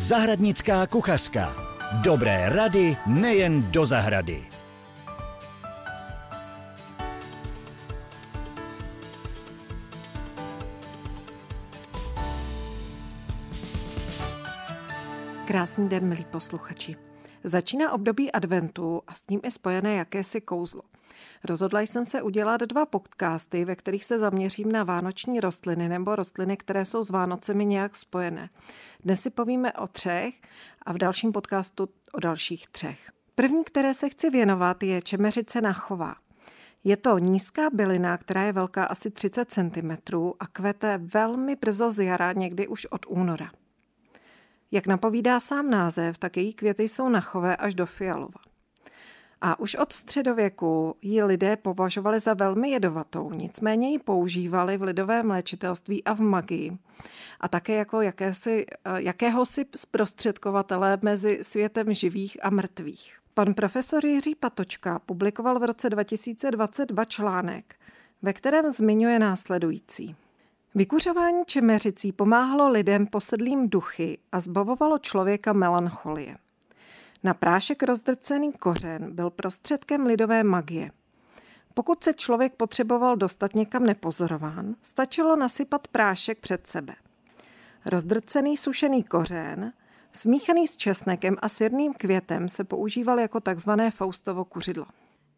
Zahradnická kuchařka. Dobré rady nejen do zahrady. Krásný den, milí posluchači. Začíná období adventu a s ním je spojené jakési kouzlo. Rozhodla jsem se udělat 2 podcasty, ve kterých se zaměřím na vánoční rostliny nebo rostliny, které jsou s Vánocemi nějak spojené. Dnes si povíme o 3 a v dalším podcastu o dalších 3. První, které se chci věnovat, je čemeřice nachová. Je to nízká bylina, která je velká asi 30 cm a kvete velmi brzo z jara, někdy už od února. Jak napovídá sám název, tak její květy jsou nachové až do fialova. A už od středověku ji lidé považovali za velmi jedovatou, nicméně ji používali v lidovém léčitelství a v magii. A také jako jakéhosi zprostředkovatele mezi světem živých a mrtvých. Pan profesor Jiří Patočka publikoval v roce 2022 článek, ve kterém zmiňuje následující. Vykuřování čemeřicí pomáhalo lidem posedlým duchy a zbavovalo člověka melancholie. Na prášek rozdrcený kořen byl prostředkem lidové magie. Pokud se člověk potřeboval dostat někam nepozorován, stačilo nasypat prášek před sebe. Rozdrcený sušený kořen, smíchaný s česnekem a sirným květem, se používal jako takzvané Faustovo kuřidlo.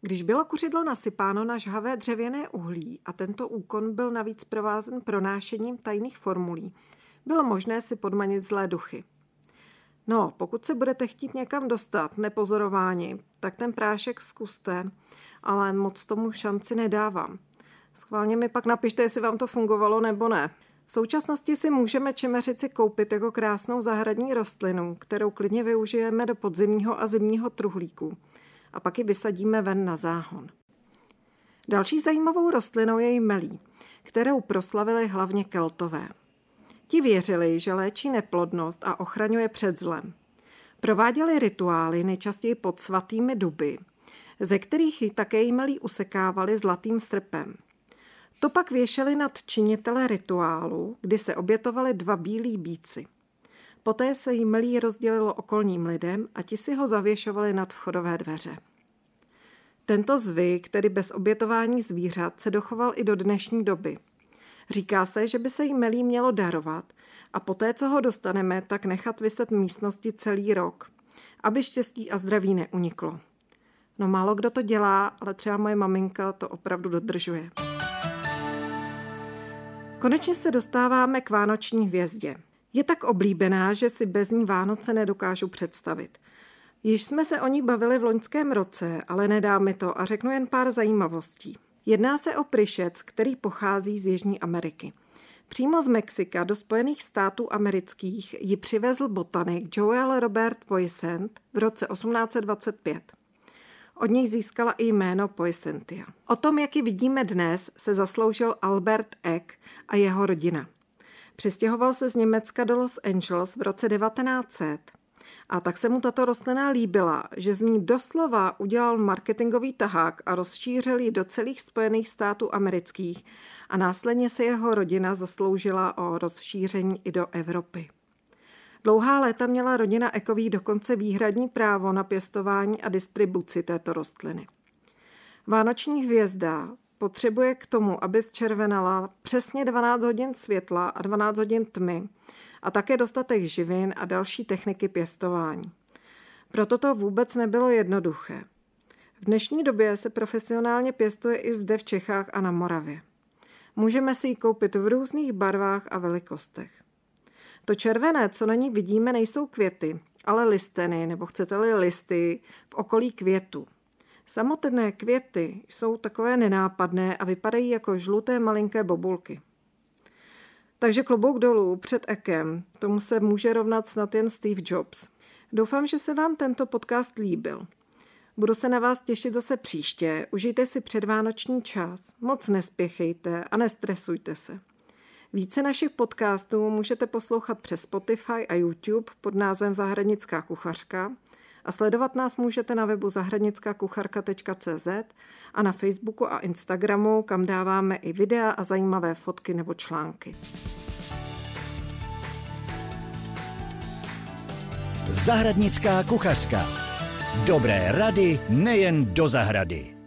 Když bylo kuřidlo nasypáno na žhavé dřevěné uhlí a tento úkon byl navíc provázen pronášením tajných formulí, bylo možné si podmanit zlé duchy. No, pokud se budete chtít někam dostat nepozorováni, tak ten prášek zkuste, ale moc tomu šanci nedávám. Schválně mi pak napište, jestli vám to fungovalo nebo ne. V současnosti si můžeme čemeřici koupit jako krásnou zahradní rostlinu, kterou klidně využijeme do podzimního a zimního truhlíku. A pak ji vysadíme ven na záhon. Další zajímavou rostlinou je jmelí, kterou proslavili hlavně Keltové. Ti věřili, že léčí neplodnost a ochraňuje před zlem. Prováděli rituály nejčastěji pod svatými duby, ze kterých také jmelí usekávali zlatým srpem. To pak věšeli nad činitele rituálu, kdy se obětovali 2 bílí býci. Poté se jmelí rozdělilo okolním lidem a ti si ho zavěšovali nad vchodové dveře. Tento zvyk, tedy bez obětování zvířat, se dochoval i do dnešní doby. Říká se, že by se jmelí mělo darovat a poté, co ho dostaneme, tak nechat vyset v místnosti celý rok, aby štěstí a zdraví neuniklo. No málo kdo to dělá, ale třeba moje maminka to opravdu dodržuje. Konečně se dostáváme k vánoční hvězdě. Je tak oblíbená, že si bez ní Vánoce nedokážu představit. Již jsme se o ní bavili v loňském roce, ale nedá mi to a řeknu jen pár zajímavostí. Jedná se o pryšec, který pochází z Jižní Ameriky. Přímo z Mexika do Spojených států amerických ji přivezl botanik Joel Robert Poinsett v roce 1825. Od něj získala i jméno Poinsettia. O tom, jak ji vidíme dnes, se zasloužil Albert Ecke a jeho rodina. Přestěhoval se z Německa do Los Angeles v roce 1900 a tak se mu tato rostlina líbila, že z ní doslova udělal marketingový tahák a rozšířil ji do celých Spojených států amerických a následně se jeho rodina zasloužila o rozšíření i do Evropy. Dlouhá léta měla rodina Eckových dokonce výhradní právo na pěstování a distribuci této rostliny. Vánoční hvězda potřebuje k tomu, aby zčervenala, přesně 12 hodin světla a 12 hodin tmy a také dostatek živin a další techniky pěstování. Proto to vůbec nebylo jednoduché. V dnešní době se profesionálně pěstuje i zde v Čechách a na Moravě. Můžeme si ji koupit v různých barvách a velikostech. To červené, co na ní vidíme, nejsou květy, ale listeny, nebo chcete-li listy, v okolí květu. Samotné květy jsou takové nenápadné a vypadají jako žluté malinké bobulky. Takže klobouk dolů před Eckem, tomu se může rovnat snad jen Steve Jobs. Doufám, že se vám tento podcast líbil. Budu se na vás těšit zase příště, užijte si předvánoční čas, moc nespěchejte a nestresujte se. Více našich podcastů můžete poslouchat přes Spotify a YouTube pod názvem Zahradnická kuchařka, a sledovat nás můžete na webu zahradnickakucharka.cz a na Facebooku a Instagramu, kam dáváme i videa a zajímavé fotky nebo články. Zahradnická kuchařka. Dobré rady nejen do zahrady.